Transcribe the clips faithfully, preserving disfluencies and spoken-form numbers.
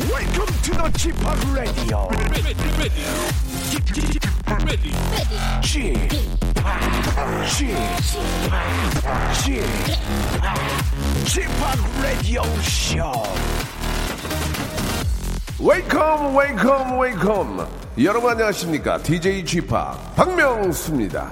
Welcome to the G-Pop Radio. G-Pop Radio Show. Welcome, welcome, welcome. 여러분 안녕하십니까? 디제이 G-Pop 박명수입니다.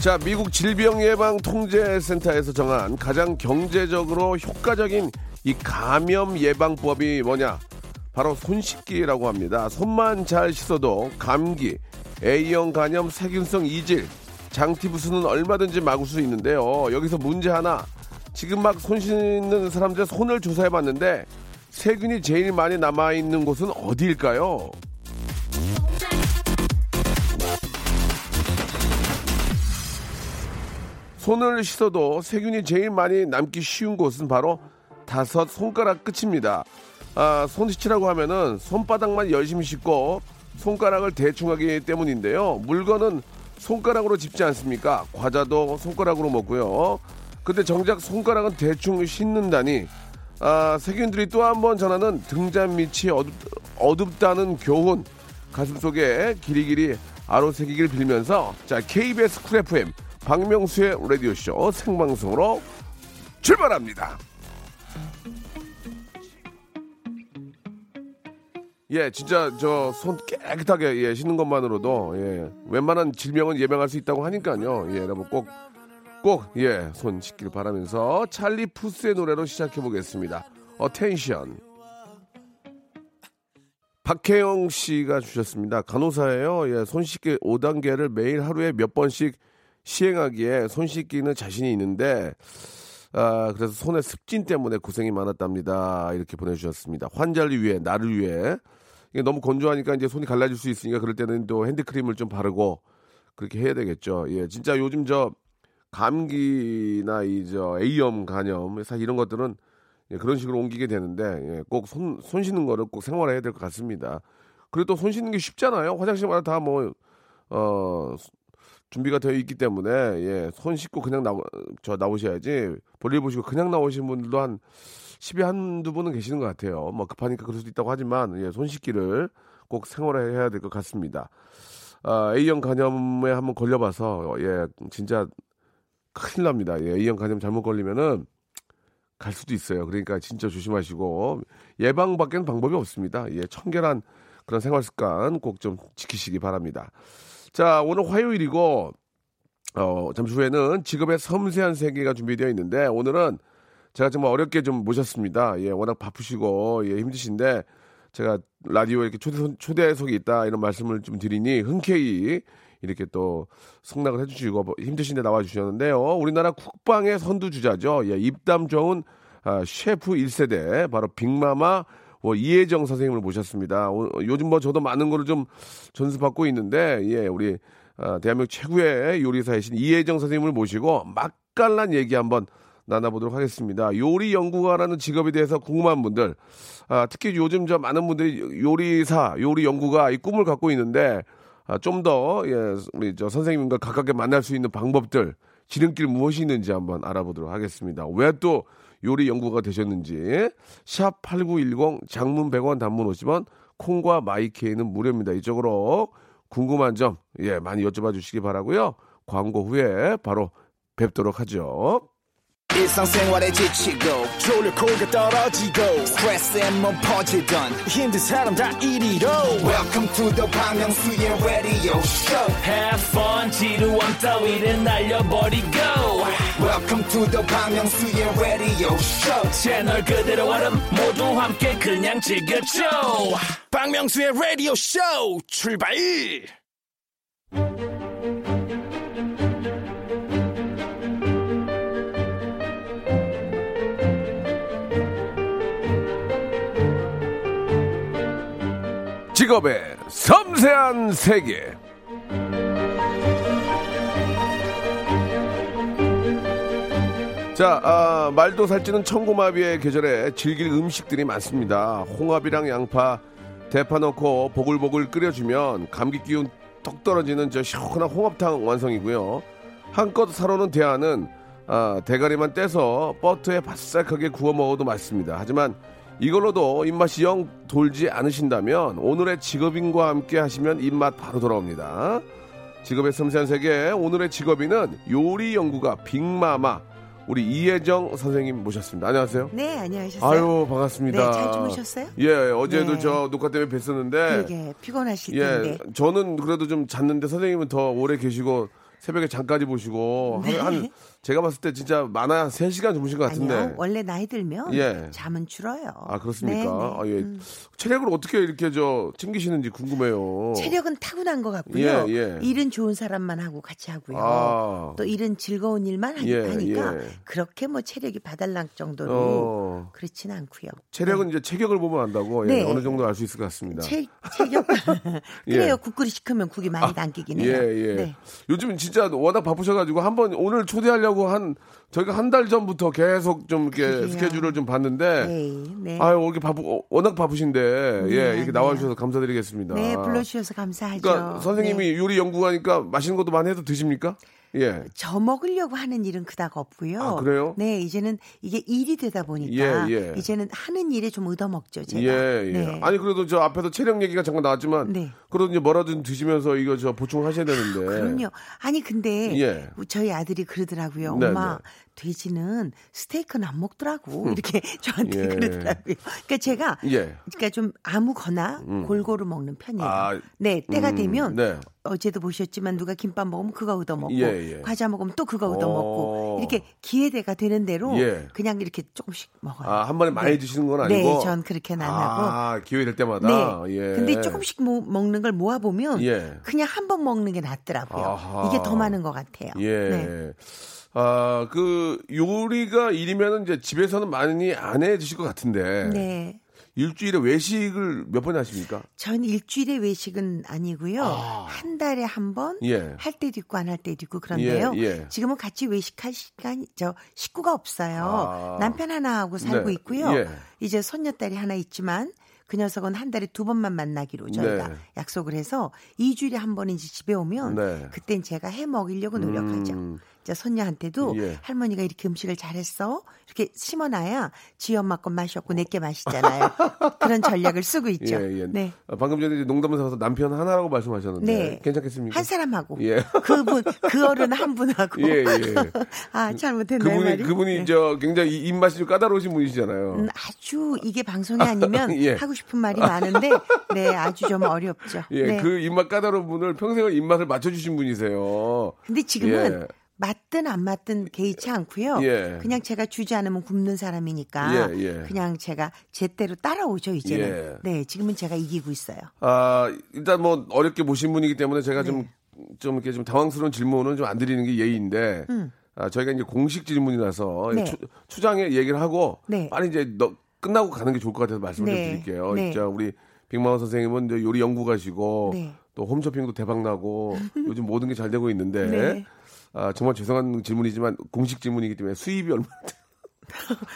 자, 미국 질병예방통제센터에서 정한 가장 경제적으로 효과적인 이 감염 예방법이 뭐냐? 바로 손 씻기라고 합니다. 손만 잘 씻어도 감기, A형 간염, 세균성 이질, 장티푸스는 얼마든지 막을 수 있는데요. 여기서 문제 하나. 지금 막 손 씻는 사람들 손을 조사해봤는데 세균이 제일 많이 남아있는 곳은 어디일까요? 손을 씻어도 세균이 제일 많이 남기 쉬운 곳은 바로 다섯 손가락 끝입니다. 아, 손 씻으라고 하면은 손바닥만 열심히 씻고 손가락을 대충 하기 때문인데요. 물건은 손가락으로 집지 않습니까? 과자도 손가락으로 먹고요. 근데 정작 손가락은 대충 씻는다니. 아, 세균들이 또 한 번 전하는 등잔 밑이 어둡, 어둡다는 교훈. 가슴속에 길이길이 아로새기길 빌면서 자 케이비에스 쿨 에프엠. 박명수의 라디오쇼 생방송으로 출발합니다. 예, 진짜 저 손 깨끗하게 예, 씻는 것만으로도 예, 웬만한 질병은 예방할 수 있다고 하니까요. 예, 여러분 꼭, 꼭 예, 손 씻길 바라면서 찰리 푸스의 노래로 시작해보겠습니다. 어텐션. 박혜영 씨가 주셨습니다. 간호사예요. 예, 손 씻기 오 단계를 매일 하루에 몇 번씩 시행하기에 손 씻기는 자신이 있는데 아, 그래서 손의 습진 때문에 고생이 많았답니다. 이렇게 보내주셨습니다. 환자를 위해, 나를 위해. 이게 너무 건조하니까 이제 손이 갈라질 수 있으니까 그럴 때는 또 핸드크림을 좀 바르고 그렇게 해야 되겠죠. 예, 진짜 요즘 저 감기나 이 저 A염 간염 사실 이런 것들은 예, 그런 식으로 옮기게 되는데 예, 꼭 손 손 씻는 거를 꼭 생활해야 될 것 같습니다. 그래도 손 씻는 게 쉽잖아요. 화장실마다 다 뭐 어. 준비가 되어 있기 때문에 예, 손 씻고 그냥 나오, 저 나오셔야지 볼일 보시고 그냥 나오신 분들도 한 십에 한두 분은 계시는 것 같아요. 뭐 급하니까 그럴 수도 있다고 하지만 예, 손 씻기를 꼭 생활해야 될 것 같습니다. 아, A형 간염에 한번 걸려봐서 예, 진짜 큰일 납니다. 예, A형 간염 잘못 걸리면은 갈 수도 있어요. 그러니까 진짜 조심하시고 예방밖에는 방법이 없습니다. 예, 청결한 그런 생활 습관 꼭 좀 지키시기 바랍니다. 자, 오늘 화요일이고 어, 잠시 후에는 직업의 섬세한 세계가 준비되어 있는데 오늘은 제가 정말 어렵게 좀 모셨습니다. 예, 워낙 바쁘시고 예, 힘드신데 제가 라디오에 이렇게 초대, 초대석이 있다 이런 말씀을 좀 드리니 흔쾌히 이렇게 또 승낙을 해주시고 힘드신데 나와주셨는데요. 우리나라 국방의 선두주자죠. 예, 입담 좋은 아, 셰프 일 세대 바로 빅마마 뭐 이혜정 선생님을 모셨습니다. 오, 요즘 뭐 저도 많은 거를 좀 전수받고 있는데 예, 우리 아, 대한민국 최고의 요리사이신 이혜정 선생님을 모시고 맛깔난 얘기 한번 나눠보도록 하겠습니다. 요리 연구가라는 직업에 대해서 궁금한 분들, 아, 특히 요즘 저 많은 분들이 요리사, 요리 연구가 이 꿈을 갖고 있는데 아, 좀 더 예, 우리 저 선생님과 가깝게 만날 수 있는 방법들, 지름길 무엇이 있는지 한번 알아보도록 하겠습니다. 왜 또 요리 연구가 되셨는지 샵 팔구일공 장문 백 원 단문 오십 원 콩과 마이케이는 무료입니다. 이쪽으로 궁금한 점 예, 많이 여쭤봐 주시기 바라고요. 광고 후에 바로 뵙도록 하죠. 일상생활에 지치고 졸려 코가 떨어지고 스트레스에 몸 퍼지던 힘든 사람 다 이리로 Welcome to the 박명수의 radio show. Have fun 지루한 따위를 날려버리고 Welcome to the 박명수의 radio show. 채널 그대로 얼음 모두 함께 그냥 즐겨줘. 박명수의 radio show 출발. 직업의 섬세한 세계. 자, 아, 말도 살찌는 천고마비의 계절에 즐길 음식들이 많습니다. 홍합이랑 양파, 대파 넣고 보글보글 끓여주면 감기 기운 톡 떨어지는 저 시원한 홍합탕 완성이고요. 한껏 사로는 대하는 아, 대가리만 떼서 버터에 바삭하게 구워 먹어도 맛있습니다. 하지만 이걸로도 입맛이 영 돌지 않으신다면 오늘의 직업인과 함께 하시면 입맛 바로 돌아옵니다. 직업의 섬세한 세계, 오늘의 직업인은 요리 연구가 빅마마 우리 이혜정 선생님 모셨습니다. 안녕하세요. 네, 안녕하셨어요. 아유, 반갑습니다. 네, 잘 주무셨어요? 예, 어제도 네. 저 녹화 때문에 뵀었는데 되게 피곤하실 예, 텐데. 저는 그래도 좀 잤는데 선생님은 더 오래 계시고 새벽에 잠까지 보시고 네. 한, 한 제가 봤을 때 진짜 많아야 세 시간 주무신 것 같은데. 아니요, 원래 나이 들면 예. 잠은 줄어요. 아, 그렇습니까? 네, 네. 아, 예. 음. 체력을 어떻게 이렇게 저 챙기시는지 궁금해요. 체력은 타고난 것 같고요. 예, 예. 일은 좋은 사람만 하고 같이 하고요. 아. 또 일은 즐거운 일만 하니까 예, 예. 그렇게 뭐 체력이 바달랑 정도로 어. 그렇진 않고요. 체력은 네. 이제 체격을 보면 안다고 네. 예, 어느 정도 알 수 있을 것 같습니다. 체, 체격? 그래요. 예. 국그릇 시키면 국이 많이 아, 남기긴 해요. 예, 예. 네. 요즘 진짜 워낙 바쁘셔가지고 한번 오늘 초대하려고 한 저희가 한 달 전부터 계속 좀 이렇게 그래요. 스케줄을 좀 봤는데 네, 네. 아유 이렇게 바쁘 워낙 바쁘신데 네, 예 이렇게 네. 나와주셔서 감사드리겠습니다. 네, 불러주셔서 감사하죠. 그러니까 선생님이 네. 요리 연구하니까 맛있는 것도 많이 해도 드십니까? 예. 저 먹으려고 하는 일은 그닥 없고요. 아, 그래요? 네, 이제는 이게 일이 되다 보니까 예, 예. 이제는 하는 일에 좀 얻어먹죠, 제가. 예, 예. 네. 아니 그래도 저 앞에서 체력 얘기가 잠깐 나왔지만 네. 그래도 이제 뭐라든 드시면서 이거 저 보충하셔야 되는데. 아, 그럼요. 아니 근데 예. 저희 아들이 그러더라고요. 네, 엄마. 네. 돼지는 스테이크는 안 먹더라고 이렇게 저한테 예. 그러더라고요. 그러니까 제가 예. 그러니까 좀 아무거나 음. 골고루 먹는 편이에요. 아, 네, 때가 음, 되면 네. 어제도 보셨지만 누가 김밥 먹으면 그거 얻어 먹고 예, 예. 과자 먹으면 또 그거 얻어 먹고 이렇게 기회대가 되는 대로 예. 그냥 이렇게 조금씩 먹어요. 아, 한 번에 많이 네. 드시는 건 아니고? 네, 전 그렇게는 안 하고. 아, 기회 될 때마다. 네. 예. 근데 조금씩 뭐, 먹는 걸 모아 보면 예. 그냥 한 번 먹는 게 낫더라고요. 아하. 이게 더 많은 것 같아요. 예. 네. 아, 그 요리가 일이면 이제 집에서는 많이 안 해 드실 것 같은데. 네. 일주일에 외식을 몇 번 하십니까? 전 일주일에 외식은 아니고요. 아. 한 달에 한 번 예. 할 때도 있고 안 할 때도 있고 그런데요. 예, 예. 지금은 같이 외식할 시간 저 식구가 없어요. 아. 남편 하나하고 살고 네. 있고요. 예. 이제 손녀딸이 하나 있지만 그 녀석은 한 달에 두 번만 만나기로 저희가 네. 약속을 해서 이 주일에 한 번인지 집에 오면 네. 그땐 제가 해 먹이려고 노력하죠. 음. 자, 손녀한테도 예. 할머니가 이렇게 음식을 잘했어 이렇게 심어놔야 지 엄마 건 마셨고 내게 마시잖아요. 그런 전략을 쓰고 있죠. 예, 예. 네. 방금 전에 농담을 삼아서 남편 하나라고 말씀하셨는데 네. 괜찮겠습니까? 한 사람하고 예. 그분 그 어른 한 분하고 예, 예. 아 잘못했나요 그분이 말이? 그분이 네. 저 굉장히 입맛이 좀 까다로우신 분이시잖아요. 음, 아주 이게 방송이 아니면 예. 하고 싶은 말이 많은데 네 아주 좀 어렵죠. 예, 네. 그 입맛 까다로운 분을 평생을 입맛을 맞춰주신 분이세요. 근데 지금은 예. 맞든 안 맞든 개의치 않고요. 예. 그냥 제가 주지 않으면 굶는 사람이니까 예, 예. 그냥 제가 제대로 따라오죠 이제는. 예. 네, 지금은 제가 이기고 있어요. 아 일단 뭐 어렵게 모신 분이기 때문에 제가 좀 좀 네. 이렇게 좀 당황스러운 질문은 좀 안 드리는 게 예의인데 음. 아, 저희가 이제 공식 질문이라서 네. 추, 추장에 얘기를 하고 네. 빨리 이제 너, 끝나고 가는 게 좋을 것 같아서 말씀을 네. 좀 드릴게요. 네. 진짜 우리 빅마마 선생님은 이제 요리 연구가시고 네. 또 홈쇼핑도 대박 나고 요즘 모든 게 잘 되고 있는데. 네. 아 정말 죄송한 질문이지만 공식 질문이기 때문에 수입이 얼마?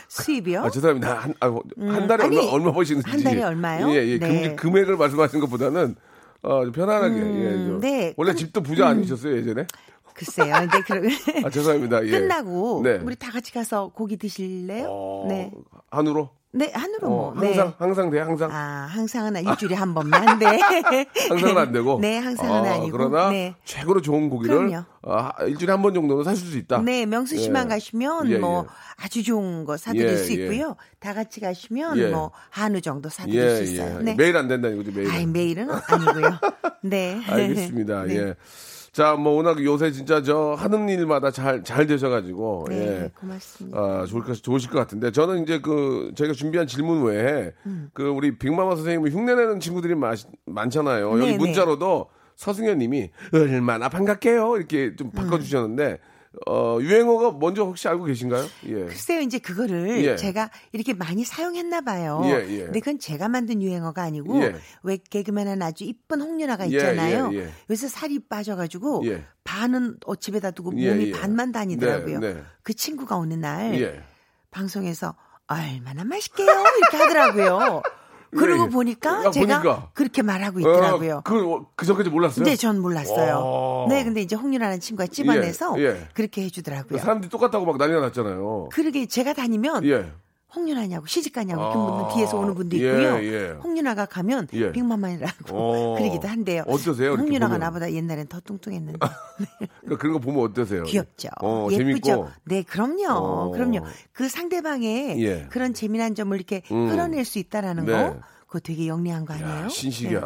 수입이요? 아 죄송합니다. 한, 아, 음, 한 달에 아니, 얼마 얼마 버시는지 한 달에 얼마요? 예예 예, 네. 금액을 말씀하신 것보다는 어, 편안하게 음, 예, 네. 원래 그, 집도 부자 아니셨어요 예전에? 글쎄요. 근데 그런 아 죄송합니다. 예. 끝나고 네. 우리 다 같이 가서 고기 드실래요? 어, 네 한우로. 네, 한으로 어, 뭐. 항상, 네. 항상 돼요, 항상? 아, 항상은 일주일에 한 번만, 네. 항상은 안 되고? 네, 항상은 아, 아니고. 그러나, 네. 최고로 좋은 고기를 아, 일주일에 한 번 정도는 사실 수 있다. 네, 명수 씨만 예. 가시면 예, 뭐 예. 아주 좋은 거 사드릴 예, 수 있고요. 예. 다 같이 가시면 예. 뭐 한우 정도 사드릴 예, 수 있어요. 예. 네. 매일 안 된다는 거죠, 매일. 아니, 매일은 아니고요. 네. 알겠습니다, 네. 예. 자, 뭐, 워낙 요새 진짜 저 하는 일마다 잘, 잘 되셔가지고. 네, 예. 고맙습니다. 아, 좋을 것, 좋으실 것 같은데. 저는 이제 그, 저희가 준비한 질문 외에, 음. 그, 우리 빅마마 선생님을 흉내내는 친구들이 마, 많잖아요. 네, 여기 문자로도 네. 서승현 님이, 얼마나 반갑게요? 이렇게 좀 바꿔주셨는데, 음. 어, 유행어가 뭔지 혹시 알고 계신가요? 예. 글쎄요, 이제 그거를 예. 제가 이렇게 많이 사용했나 봐요. 예, 예. 근데 그건 제가 만든 유행어가 아니고, 예. 왜 개그맨은 아주 이쁜 홍윤아가 있잖아요. 예, 예, 예. 요새 살이 빠져가지고, 예. 반은 집에다 두고 예, 몸이 예. 반만 다니더라고요. 네, 네. 그 친구가 어느 날, 예. 방송에서 얼마나 맛있게요? 이렇게 하더라고요. 그러고 예, 예. 보니까 아, 제가 보니까. 그렇게 말하고 있더라고요. 어, 그, 그 전까지 몰랐어요? 네, 전 몰랐어요. 오. 네, 근데 이제 홍유라는 친구가 집안에서 예, 예. 그렇게 해주더라고요. 사람들이 똑같다고 막 난리가 났잖아요. 그러게 제가 다니면 예. 홍윤아냐고 시집가냐고 이렇게 묻는 아~ 뒤에서 오는 분도 있고요. 예, 예. 홍윤아가 가면 예. 빅마마이라고 그러기도 한대요. 어떠세요? 홍윤아가 나보다 옛날엔 더 뚱뚱했는데. 그러니까 그런 거 보면 어떠세요? 귀엽죠. 어, 예쁘죠. 재밌고. 네, 그럼요. 어~ 그럼요. 그 상대방의 예. 그런 재미난 점을 이렇게 음. 끌어낼 수 있다라는 네. 거. 그거 되게 영리한 거 아니에요? 야, 신식이야.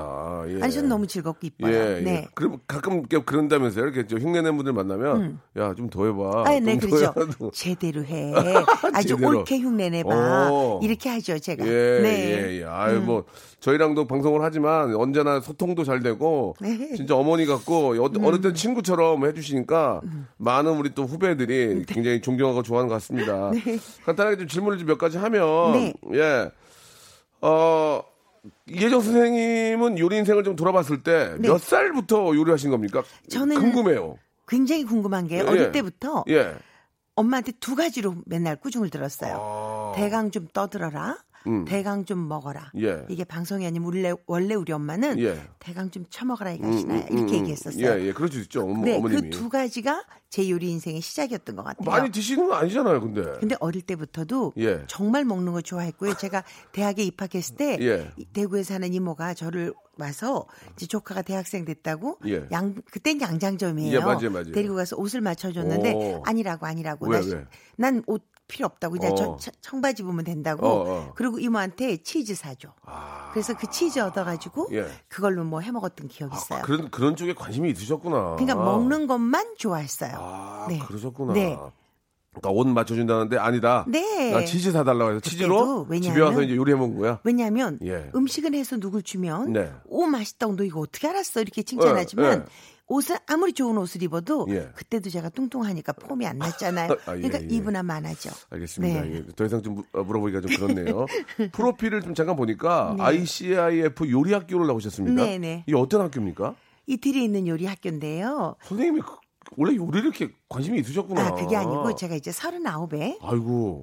네. 예. 아니, 저는 너무 즐겁고 이뻐요. 예, 네. 예. 그럼 가끔 그런다면서요? 이렇게 좀 흉내낸 분들 만나면 음. 야, 좀 더 해봐. 아, 네, 그렇죠. 제대로 해. 아주 제대로. 옳게 흉내내봐. 오. 이렇게 하죠, 제가. 예, 네. 예, 예. 아유, 음. 뭐 저희랑도 방송을 하지만 언제나 소통도 잘 되고 네. 진짜 어머니 같고 어, 음. 어느 때 친구처럼 해주시니까 음. 많은 우리 또 후배들이 네. 굉장히 존경하고 좋아하는 것 같습니다. 네. 간단하게 좀 질문을 몇 가지 하면 네. 예, 어. 이혜정 선생님은 요리 인생을 좀 돌아봤을 때 몇 네. 살부터 요리하신 겁니까? 저는 궁금해요. 굉장히 궁금한 게 예. 어릴 때부터 예. 엄마한테 두 가지로 맨날 꾸중을 들었어요. 아. 대강 좀 떠들어라. 음. 대강 좀 먹어라. 예. 이게 방송이 아니면 원래, 원래 우리 엄마는 예. 대강 좀 쳐먹어라 이가시나요? 음, 음, 이렇게 얘기했었어요. 예, 예. 그럴 수 있죠. 어머, 네, 어머님이. 그 두 가지가 제 요리 인생의 시작이었던 것 같아요. 많이 드시는 건 아니잖아요, 근데. 근데 어릴 때부터도 예. 정말 먹는 거 좋아했고요. 제가 대학에 입학했을 때 예. 대구에 사는 이모가 저를 와서 이제 조카가 대학생 됐다고 예. 양 그땐 양장점이에요. 예, 맞아요, 맞아요. 데리고 가서 옷을 맞춰줬는데 오. 아니라고 아니라고 난 옷 필요 없다고 그냥 어. 저, 청바지 입으면 된다고 어, 어. 그리고 이모한테 치즈 사줘. 아. 그래서 그 치즈 얻어가지고 예. 그걸로 뭐 해먹었던 기억이 있어요. 아, 그런 그런 쪽에 관심이 있으셨구나. 그러니까 먹는 것만 좋아했어요. 아, 네. 그러셨구나. 네. 그러니까 옷 맞춰준다는데 아니다. 네. 나 치즈 사달라고 해서 치즈로 왜냐하면, 집에 와서 이제 요리해본 거야. 왜냐하면 예. 음식은 해서 누굴 주면 네. 오 맛있다고 너 이거 어떻게 알았어 이렇게 칭찬하지만 예, 예. 옷은 아무리 좋은 옷을 입어도 예. 그때도 제가 뚱뚱하니까 폼이 안 났잖아요. 아, 예, 그러니까 예. 이분하면 안 하죠. 알겠습니다. 네. 예. 더 이상 좀 물어보기가 좀 그렇네요. 프로필을 좀 잠깐 보니까 네. 아이씨아이에프 요리학교를 나오셨습니다. 네네. 네. 이게 어떤 학교입니까? 이태리에 있는 요리학교인데요. 선생님이 원래 요리를 이렇게 관심이 있으셨구나. 아, 그게 아니고 제가 이제 서른아홉에 아이고.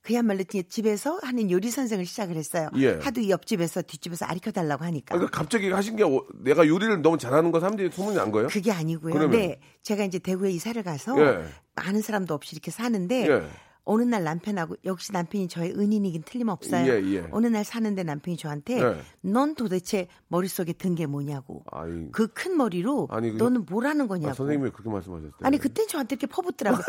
그야말로 집에서 하는 요리 선생을 시작을 했어요. 예. 하도 옆집에서 뒷집에서 아리켜달라고 하니까. 그러니까 갑자기 하신 게 내가 요리를 너무 잘하는 거 사람들이 소문이 난 거예요? 그게 아니고요. 그러면. 근데 제가 이제 대구에 이사를 가서 예. 많은 사람도 없이 이렇게 사는데 예. 어느 날 남편하고 역시 남편이 저의 은인이긴 틀림없어요. 예, 예. 어느 날 사는데 남편이 저한테 예. 넌 도대체 머릿속에 든 게 뭐냐고. 그 큰 머리로 아니, 너는 그, 뭐라는 거냐고. 아, 선생님이 그렇게 말씀하셨어요. 아니 그때 저한테 이렇게 퍼붓더라고요.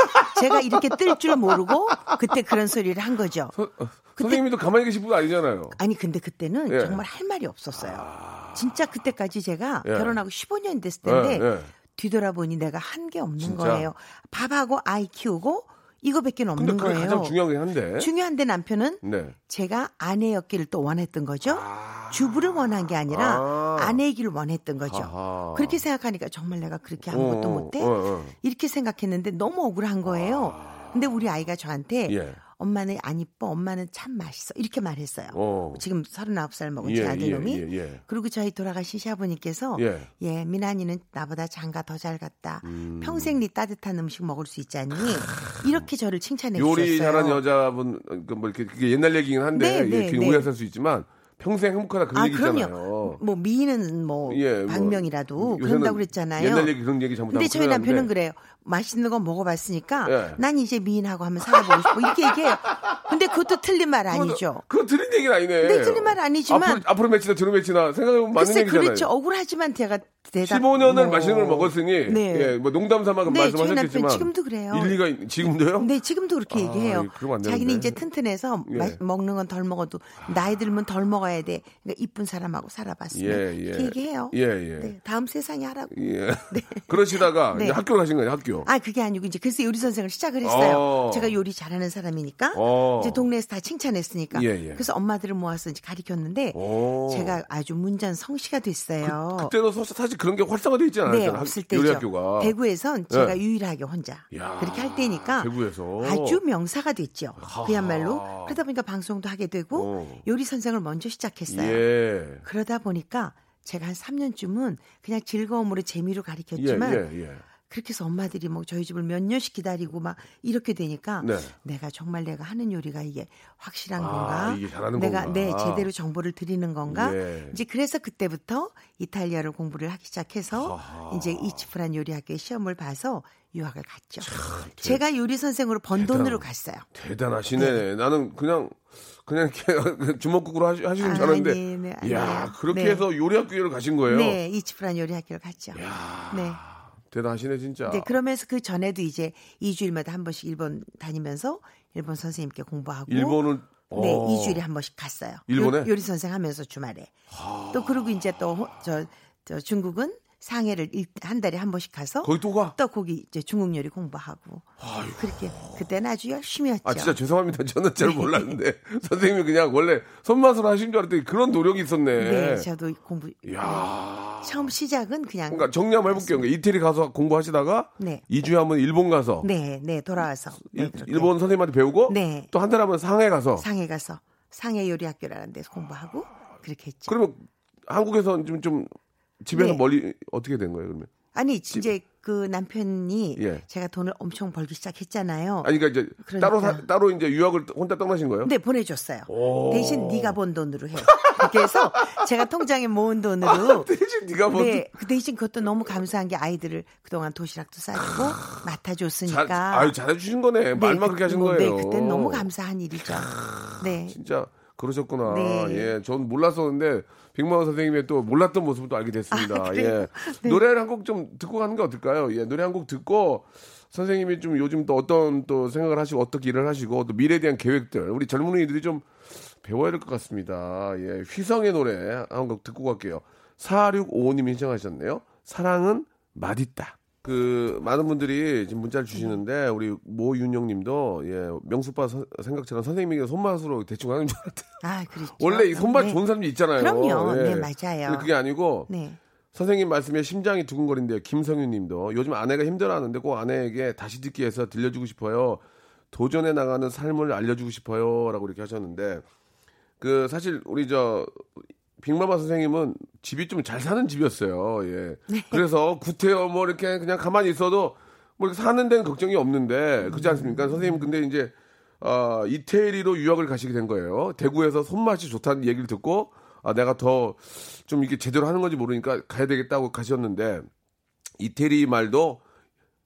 제가 이렇게 뜰 줄 모르고 그때 그런 소리를 한 거죠. 서, 어, 그때, 선생님도 가만히 계신 분 아니잖아요. 아니 근데 그때는 예. 정말 할 말이 없었어요. 아... 진짜 그때까지 제가 예. 결혼하고 십오 년 됐을 텐데 예, 예. 뒤돌아보니 내가 한 게 없는 진짜? 거예요. 밥하고 아이 키우고 이거밖에 없는 근데 거예요. 가장 중요하긴 한데. 중요한데 남편은 네. 제가 아내였기를 또 원했던 거죠. 아~ 주부를 원한 게 아니라 아~ 아내이기를 원했던 거죠. 아하. 그렇게 생각하니까 정말 내가 그렇게 아무것도 못해? 어, 어, 어. 이렇게 생각했는데 너무 억울한 거예요. 아~ 근데 우리 아이가 저한테 예. 엄마는 안 이뻐, 엄마는 참 맛있어 이렇게 말했어요. 오. 지금 서른아홉 살 먹은 제 예, 아들놈이. 예, 예, 예. 그리고 저희 돌아가신 시아버님께서 예, 예 미나니는 나보다 장가 더 잘 갔다. 음. 평생 네 따뜻한 음식 먹을 수 있지 않니? 이렇게 저를 칭찬해 주셨어요. 요리 잘하는 여자분 뭐 이렇게 그게 옛날 얘기긴 한데 네, 네, 네. 오해할 수 있지만 평생 행복하다 그런 아, 얘기잖아요. 그럼요. 뭐 미인은 뭐 예, 방명이라도 뭐, 그런다고 그랬잖아요. 옛날 얘기 그런 얘기 잘못하고 근데 저희 남편은 한데. 그래요. 맛있는 거 먹어봤으니까 예. 난 이제 미인하고 하면 살아보고 싶어 이렇게 얘기해요. 근데 그것도 틀린 말 아니죠. 그거 틀린 얘기는 아니네. 네, 틀린 말 아니지만 앞으로, 앞으로 맺히나 뒤로 맺히나 생각해보면 맞는 얘기잖아요. 그렇죠. 억울하지만 제가 대답 십오 년을 뭐... 맛있는 걸 먹었으니 네. 예, 뭐 농담 삼아 네, 말씀하셨겠지만 저희 남편 지금도 그래요. 일리가 지금도요? 네, 지금도 그렇게 아, 얘기해요. 자기는 이제 튼튼해서 예. 마, 먹는 건 덜 먹어도 나이 들면 덜 먹어야 돼. 그러니까 이쁜 사람하고 살아봤으면 예, 예. 이렇게 얘기해요. 예, 예. 네, 다음 세상에 하라고. 예. 네. 그러시다가 네. 학교를 가신 거예요, 학교. 아, 그게 아니고 이제 그래서 요리 선생을 시작을 했어요. 어. 제가 요리 잘하는 사람이니까 어. 이제 동네에서 다 칭찬했으니까. 예, 예. 그래서 엄마들을 모아서 이제 가르쳤는데 오. 제가 아주 문전 성시가 됐어요. 그, 그때도 사실 그런 게 활성화돼 있지 않았잖아요. 네, 없을 때죠. 요리 학교가. 대구에선 제가 예. 유일하게 혼자 야. 그렇게 할 때니까 대구에서. 아주 명사가 됐죠. 아. 그야말로 그러다 보니까 방송도 하게 되고 어. 요리 선생을 먼저 시작했어요. 예. 그러다 보니까 제가 한 삼 년쯤은 그냥 즐거움으로 재미로 가르쳤지만. 예, 예, 예. 그렇게 해서 엄마들이 뭐 저희 집을 몇 년씩 기다리고 막 이렇게 되니까 네. 내가 정말 내가 하는 요리가 이게 확실한 아, 건가? 이게 잘하는 내가 건가? 네, 제대로 정보를 드리는 건가? 예. 이제 그래서 그때부터 이탈리아를 공부를 하기 시작해서 아하. 이제 이치프란 요리학교에 시험을 봐서 유학을 갔죠. 참, 대, 제가 요리 선생으로 번 대단, 돈으로 갔어요. 대단하시네. 네. 나는 그냥 그냥 주먹국으로 하시, 하시는 아, 줄 알았는데, 네, 네, 이야 네. 그렇게 네. 해서 요리학교를 가신 거예요. 네, 이치프란 요리학교를 갔죠. 이야, 네, 대단하시네 진짜. 네, 그러면서 그 전에도 이제 이 주일마다 한 번씩 일본 다니면서 일본 선생님께 공부하고. 일본은 네, 오. 이 주일에 한 번씩 갔어요. 일본에 요, 요리 선생 하면서 주말에. 하. 또 그리고 이제 또 저 저 중국은. 상해를 한 달에 한 번씩 가서 거기 또 가? 또 거기 이제 중국 요리 공부하고 아이고. 그렇게 그때는 아주 열심히 했죠. 아 진짜 죄송합니다. 저는 잘 몰랐는데 선생님이 그냥 원래 손맛으로 하신 줄 알았더니 그런 노력이 있었네. 네, 저도 공부. 야 네. 처음 시작은 그냥. 그러니까 정리 한번 해볼게요. 그러니까 이태리 가서 공부하시다가 네. 이 주에 한번 일본 가서. 네, 네 돌아와서. 네, 일본 선생님한테 배우고. 네. 또 한 달 하면 상해 가서. 상해 가서 상해 요리 학교라는 데서 공부하고 그렇게 했죠. 그러면 한국에서 좀 좀. 집에서 네. 멀리 어떻게 된 거예요 그러면? 아니 이제 그 남편이 예. 제가 돈을 엄청 벌기 시작했잖아요. 아니 그러니까 이제 그러니까. 따로 사, 따로 이제 유학을 혼자 떠나신 거예요? 네 보내줬어요. 대신 네가 번 돈으로 해. 그래서 제가 통장에 모은 돈으로 아, 대신 네가 번. 네, 그 대신 그것도 너무 감사한 게 아이들을 그동안 도시락도 싸주고 맡아줬으니까. 자, 아유 잘해주신 거네. 네, 말만 그, 그렇게 하신 뭐, 거예요. 네, 그때 너무 감사한 일이죠. 네. 진짜. 그러셨구나. 네. 예, 전 몰랐었는데 빅마마 선생님의 또 몰랐던 모습을 또 알게 됐습니다. 아, 예, 네. 노래를 한 곡 좀 듣고 가는 게 어떨까요? 예, 노래 한 곡 듣고 선생님이 좀 요즘 또 어떤 또 생각을 하시고 어떻게 일을 하시고 또 미래에 대한 계획들 우리 젊은이들이 좀 배워야 될 것 같습니다. 예, 휘성의 노래 한 곡 듣고 갈게요. 사육오오 님이 신청하셨네요. 사랑은 맛있다. 그 많은 분들이 지금 문자를 주시는데 우리 모윤영님도 예 명수빠 서, 생각처럼 선생님에게 손맛으로 대충 하는 줄 알았대요. 아 그렇죠. 원래 이 손맛 네. 좋은 사람이 있잖아요. 그럼요. 예. 네 맞아요. 근데 그게 아니고 네. 선생님 말씀에 심장이 두근거린대요. 김성윤님도 요즘 아내가 힘들어하는데 꼭 아내에게 다시 듣기해서 들려주고 싶어요. 도전해 나가는 삶을 알려주고 싶어요라고 이렇게 하셨는데 그 사실 우리 저 빅마마 선생님은 집이 좀 잘 사는 집이었어요. 예. 네. 그래서 구태여 뭐 이렇게 그냥 가만히 있어도 뭐 이렇게 사는 데는 걱정이 없는데 그렇지 않습니까? 선생님 근데 이제 어, 이태리로 유학을 가시게 된 거예요. 대구에서 손맛이 좋다는 얘기를 듣고 아, 내가 더 좀 이렇게 제대로 하는 건지 모르니까 가야 되겠다고 가셨는데 이태리 말도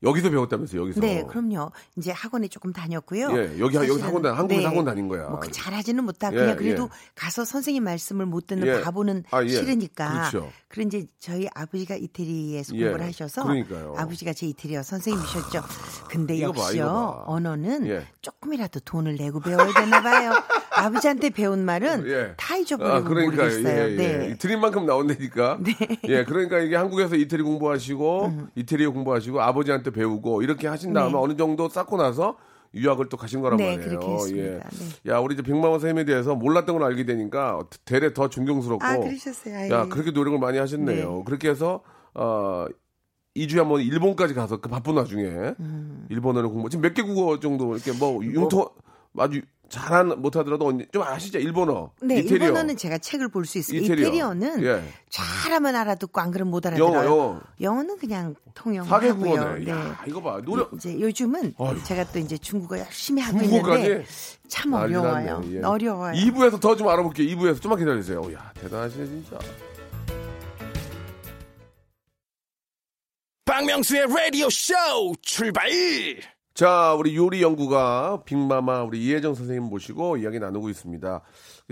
여기서 배웠다면서요, 여기서. 네, 그럼요. 이제 학원에 조금 다녔고요. 예, 여기, 여기서 학원 다니, 한국에서 네, 학원 다닌 거야. 뭐, 잘하지는 못하, 그냥 예, 그래도 예. 가서 선생님 말씀을 못 듣는 예. 바보는 아, 예. 싫으니까. 그렇죠. 그런 이제 저희 아버지가 이태리에서 예. 공부를 하셔서. 그러니까요. 아버지가 제 이태리어 선생님이셨죠. 근데 역시요, 언어는 예. 조금이라도 돈을 내고 배워야 되나 봐요. 아버지한테 배운 말은 예. 다 잊어버리고 모르겠어요. 아, 예, 예. 네. 드린 만큼 나온다니까. 네. 예, 그러니까 이게 한국에서 이태리 공부하시고, 음. 이태리어 공부하시고, 아버지한테 배우고 이렇게 하신 다음에 네. 어느 정도 쌓고 나서 유학을 또 가신 거란 네, 말이에요. 그렇게 했습니다. 예. 네. 야, 우리 이제 빅마마 선생님에 대해서 몰랐던 걸 알게 되니까 대래 더 존경스럽고. 아, 그러셨어요. 아이. 야, 그렇게 노력을 많이 하셨네요. 네. 그렇게 해서 어, 이 주에 한번 일본까지 가서 그 바쁜 와중에 음. 일본어를 공부. 지금 몇 개 국어 정도 이렇게 뭐 융통 아주 잘한 못하더라도 좀 아시죠 일본어. 네, 이태리어. 일본어는 제가 책을 볼 수 있어요. 이태리어. 이태리어는 예. 잘하면 알아듣고 안 그러면 못 알아들어요. 영어, 영어는 그냥 통용하고요. 네. 야, 이거 봐. 노력. 이제 요즘은 어휴. 제가 또 이제 중국어 열심히 하고 중국어까지? 있는데 참 어려워요. 예. 어려워요. 이 부에서 더 좀 알아볼게요. 이 부에서 좀만 기다리세요. 야, 대단하시네 진짜. 박명수의 라디오 쇼 출발. 자, 우리 요리 연구가 빅마마 우리 이혜정 선생님 모시고 이야기 나누고 있습니다.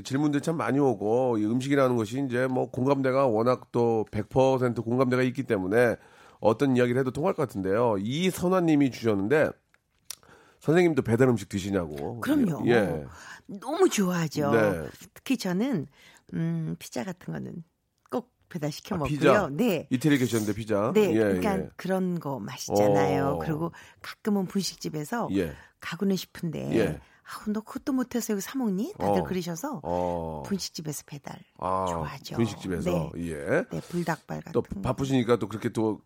질문들 참 많이 오고 음식이라는 것이 이제 뭐 공감대가 워낙 또 백 퍼센트 공감대가 있기 때문에 어떤 이야기를 해도 통할 것 같은데요. 이선화님이 주셨는데 선생님도 배달 음식 드시냐고. 그럼요. 예. 너무 좋아하죠. 네. 특히 저는 음, 피자 같은 거는. 배달 시켜 아, 먹고요. 피자. 네. 이태리 계셨는데 피자. 네. 예, 그러니까 예. 그런 거 맛있잖아요. 오. 그리고 가끔은 분식집에서 예. 가고는 싶은데 예. 아우 너 그것도 못해서 이거 사 먹니? 다들 어. 그러셔서 어. 분식집에서 배달 아, 좋아하죠. 분식집에서 네. 예. 네 불닭발 같은. 또 바쁘시니까 또 그렇게 또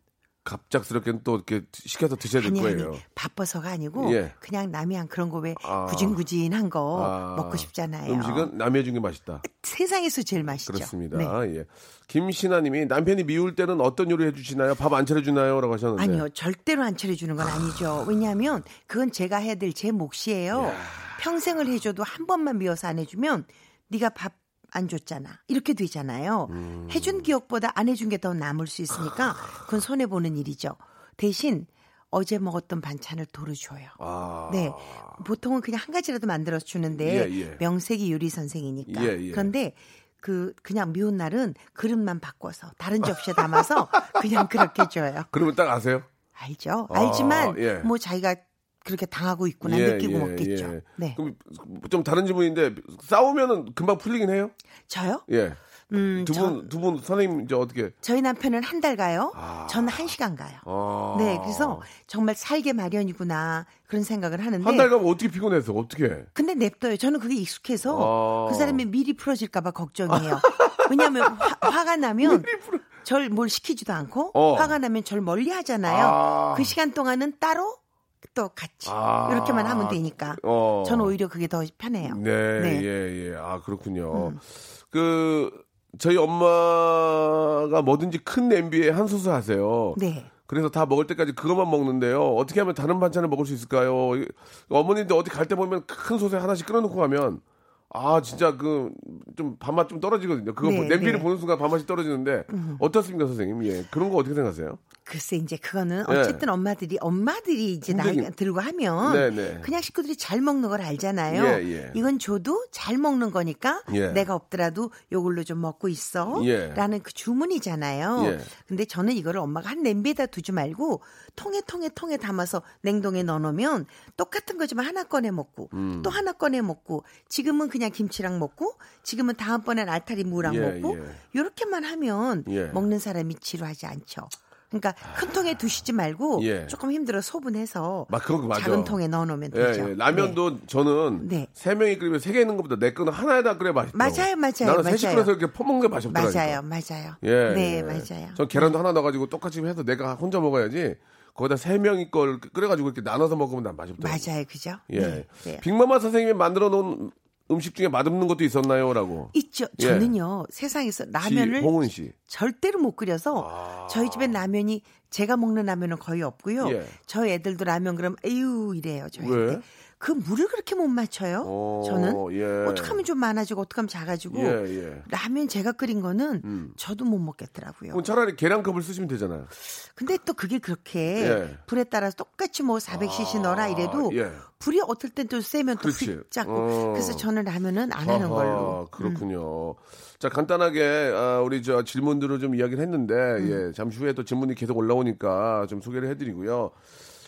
갑작스럽게 또 이렇게 시켜서 드셔야 될 아니, 거예요. 아니, 바빠서가 아니고 예. 그냥 남이 안 그런 거 왜 아, 구진구진한 거 아, 먹고 싶잖아요. 음식은 남이 해준 게 맛있다. 세상에서 제일 맛있죠. 그렇습니다. 네. 예. 김신아님이 남편이 미울 때는 어떤 요리 해주시나요? 밥 안 차려주나요? 라고 하셨는데. 아니요. 절대로 안 차려주는 건 아니죠. 왜냐하면 그건 제가 해야 될 제 몫이에요. 야. 평생을 해줘도 한 번만 미워서 안 해주면 네가 밥 안 줬잖아. 이렇게 되잖아요. 음. 해준 기억보다 안 해준 게 더 남을 수 있으니까 그건 손해보는 일이죠. 대신 어제 먹었던 반찬을 도로 줘요. 아. 네, 보통은 그냥 한 가지라도 만들어서 주는데 예, 예. 명색이 요리 선생이니까. 예, 예. 그런데 그 그냥 미운 날은 그릇만 바꿔서 다른 접시에 담아서 그냥 그렇게 줘요. 그러면 딱 아세요? 알죠. 아, 알지만 예. 뭐 자기가 그렇게 당하고 있구나 예, 느끼고 예, 먹겠죠. 예. 네. 그럼 좀 다른 질문인데 싸우면은 금방 풀리긴 해요? 저요? 예. 음, 두 분, 두 분 선생님 이제 어떻게? 저희 남편은 한 달 가요. 아. 저는 한 시간 가요. 아. 네, 그래서 정말 살게 마련이구나 그런 생각을 하는데 한 달 가면 어떻게 피곤해서 어떻게? 해? 근데 냅둬요. 저는 그게 익숙해서 아. 그 사람이 미리 풀어질까봐 걱정이에요. 아. 왜냐하면 화, 화가 나면. 절 뭘 시키지도 않고 어. 화가 나면 절 멀리 하잖아요. 아. 그 시간 동안은 따로. 또 같이 아, 이렇게만 하면 되니까 어. 저는 오히려 그게 더 편해요. 네, 네. 예, 예. 아 그렇군요. 음. 그 저희 엄마가 뭐든지 큰 냄비에 한 수수 하세요. 네. 그래서 다 먹을 때까지 그것만 먹는데요. 어떻게 하면 다른 반찬을 먹을 수 있을까요? 어머니들 어디 갈 때 보면 큰 소세 하나씩 끓여놓고 가면 아 진짜 그 좀 밥맛 좀 떨어지거든요. 그거 네, 냄비를 네. 보는 순간 밥맛이 떨어지는데 음. 어떻습니까, 선생님? 예, 그런 거 어떻게 생각하세요? 글쎄 이제 그거는 어쨌든 네. 엄마들이 엄마들이 이제 나이 들고 하면 네, 네. 그냥 식구들이 잘 먹는 걸 알잖아요. 예, 예. 이건 줘도 잘 먹는 거니까 예. 내가 없더라도 요걸로 좀 먹고 있어 예. 라는 그 주문이잖아요. 예. 근데 저는 이거를 엄마가 한 냄비에다 두지 말고 통에 통에 통에 담아서 냉동에 넣어놓으면 똑같은 거지만 하나 꺼내 먹고 음. 또 하나 꺼내 먹고 지금은 그냥 김치랑 먹고 지금은 다음번엔 알타리 무랑 예, 먹고 이렇게만 예. 하면 예. 먹는 사람이 지루하지 않죠. 그러니까 큰 통에 두시지 말고 예. 조금 힘들어 소분해서 막 그런 거 맞아. 작은 통에 넣어놓으면 예, 되죠. 예. 라면도 네. 저는 네. 세 명이 끓이면 세 개 있는 것보다 내 거는 하나에다 끓여 맛있어. 맞아요, 맞아요. 나는 세 식구라서 이렇게 퍼먹는 게 맛이 없더라고요. 맞아요, 맞아요. 예, 네, 예. 맞아요. 전 계란도 하나 넣어가지고 똑같이 해서 내가 혼자 먹어야지. 거기다 세 명이 걸 끓여가지고 이렇게 나눠서 먹으면 난 맛이 없더라고요. 맞아요, 그죠? 예. 네. 빅마마 선생님이 만들어 놓은 음식 중에 맛없는 것도 있었나요? 라고. 있죠. 저는요. 예. 세상에서 라면을 홍은 씨. 절대로 못 끓여서 아. 저희 집에 라면이 제가 먹는 라면은 거의 없고요. 예. 저희 애들도 라면 그러면 에휴 이래요. 저희한테. 그 물을 그렇게 못 맞춰요. 오, 저는. 예. 어떻게 하면 좀 많아지고 어떻게 하면 작아지고. 예, 예. 라면 제가 끓인 거는 음. 저도 못 먹겠더라고요. 그럼 차라리 계량컵을 쓰시면 되잖아요. 근데 또 그게 그렇게 예. 불에 따라서 똑같이 뭐 사백 씨씨 아, 넣어라 이래도 예. 불이 어떨 땐 또 세면 또 휙 작고. 어. 그래서 저는 라면은 안 아하, 하는 걸로. 그렇군요. 음. 자 간단하게 아, 우리 저 질문들을 좀 이야기를 했는데 음. 예, 잠시 후에 또 질문이 계속 올라오니까 좀 소개를 해드리고요.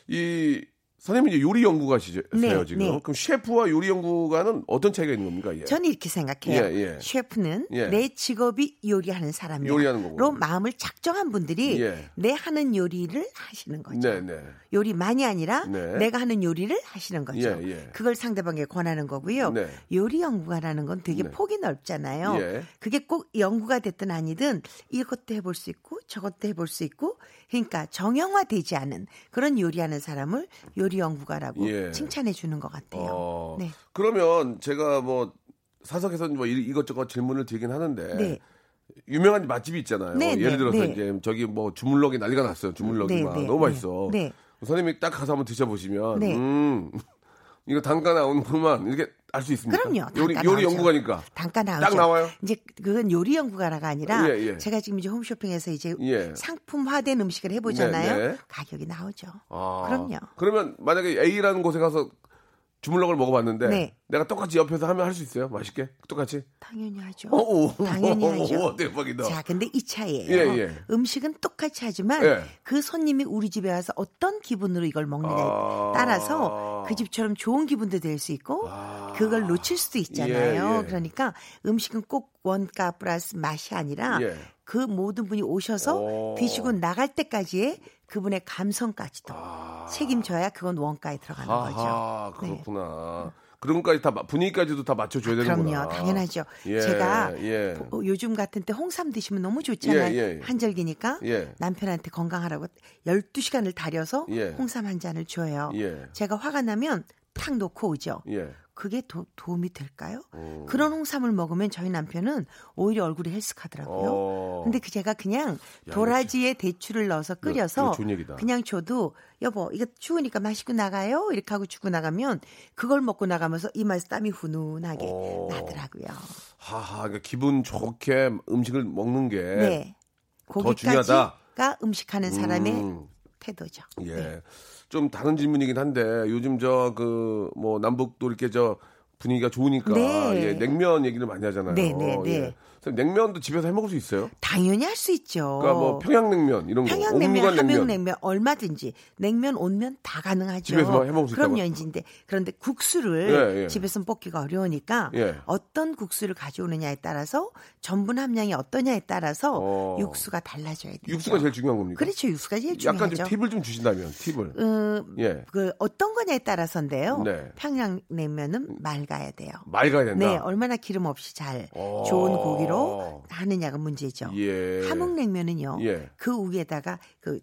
이 선생님 이제 요리 연구가시죠? 네, 지금 네. 그럼 셰프와 요리 연구가는 어떤 차이가 있는 겁니까? 예. 저는 이렇게 생각해요. 예, 예. 셰프는 예. 내 직업이 요리하는 사람으로 마음을 작정한 분들이 예. 내 하는 요리를 하시는 거죠. 네, 네. 요리만이 아니라 네. 내가 하는 요리를 하시는 거죠. 예, 예. 그걸 상대방에게 권하는 거고요. 네. 요리 연구가라는 건 되게 네. 폭이 넓잖아요. 예. 그게 꼭 연구가 됐든 아니든 이것도 해볼 수 있고 저것도 해볼 수 있고 그러니까 정형화되지 않은 그런 요리하는 사람을 요리 연구가라고 예. 칭찬해 주는 것 같아요. 어, 네. 그러면 제가 뭐 사석에서 뭐 이것저것 질문을 드리긴 하는데 네. 유명한 맛집이 있잖아요. 네, 예를 네, 들어서 네. 이제 저기 뭐 주물럭이 난리가 났어요. 주물럭이 네, 막 네, 너무 네, 맛있어. 네. 선생님이 딱 가서 한번 드셔보시면 네. 음, 이거 단가 나오는구만 이렇게 알 수 있습니다. 그럼요. 요리, 요리 연구가니까. 단가 나오죠. 딱 나와요. 이제 그건 요리 연구가라가 아니라 예, 예. 제가 지금 이제 홈쇼핑에서 이제 예. 상품화된 음식을 해보잖아요. 네, 네. 가격이 나오죠. 아, 그럼요. 그러면 만약에 A라는 곳에 가서 주물럭을 먹어봤는데 네. 내가 똑같이 옆에서 하면 할 수 있어요? 맛있게? 똑같이? 당연히 하죠. 오오. 당연히 오오. 하죠. 오오. 대박이다. 자, 근데 이 차이예요. 예, 예. 음식은 똑같이 하지만 예. 그 손님이 우리 집에 와서 어떤 기분으로 이걸 먹느냐에 아... 따라서 그 집처럼 좋은 기분도 될 수 있고 아... 그걸 놓칠 수도 있잖아요. 예, 예. 그러니까 음식은 꼭 원가 플러스 맛이 아니라 예. 그 모든 분이 오셔서 오. 드시고 나갈 때까지의 그분의 감성까지도 아. 책임져야 그건 원가에 들어가는 아하, 거죠. 그렇구나. 네. 그런 것까지 다 분위기까지도 다 맞춰줘야 되는구나. 그럼요, 당연하죠. 예, 제가 예. 요즘 같은 때 홍삼 드시면 너무 좋잖아요. 예, 예, 예. 한절기니까 예. 남편한테 건강하라고 열두 시간을 다려서 예. 홍삼 한 잔을 줘요. 예. 제가 화가 나면 탁 놓고 오죠. 예. 그게 도, 도움이 될까요? 오. 그런 홍삼을 먹으면 저희 남편은 오히려 얼굴이 헬스카더라고요. 오. 근데 그 제가 그냥 도라지에 야, 대추를 넣어서 끓여서 이거, 그냥 줘도 여보 이거 추우니까 마시고 나가요 이렇게 하고 주고 나가면 그걸 먹고 나가면서 이마에서 땀이 훈훈하게 오. 나더라고요. 하하, 그러니까 기분 좋게 음식을 먹는 게 네. 더 중요하다. 고기까지가 음식하는 사람의 음. 태도죠. 예. 네. 좀 다른 질문이긴 한데 요즘 저 그 뭐 남북도 이렇게 저 분위기가 좋으니까 네. 예, 냉면 얘기를 많이 하잖아요. 네, 네, 네. 예. 선생님, 냉면도 집에서 해 먹을 수 있어요? 당연히 할 수 있죠. 그러니까 뭐 평양냉면 이런 평양 거, 평양냉면, 함흥냉면 얼마든지 냉면, 온면 다 가능하죠. 집에서 해 먹을 수 있다고. 그럼 연지인데 그런데 국수를 예, 예. 집에서는 볶기가 어려우니까 예. 어떤 국수를 가져오느냐에 따라서 전분 함량이 어떠냐에 따라서 어. 육수가 달라져야 돼요. 육수가 제일 중요한 겁니까? 그렇죠, 육수가 제일 중요하죠. 약간 좀 팁을 좀 주신다면 팁을. 음, 예. 그 어떤 거냐에 따라서인데요. 네. 평양냉면은 맑아야 돼요. 맑아야 된다. 네, 얼마나 기름 없이 잘 어. 좋은 고기로 하느냐가 문제죠. 예. 함흥냉면은요. 예. 그 위에다가 그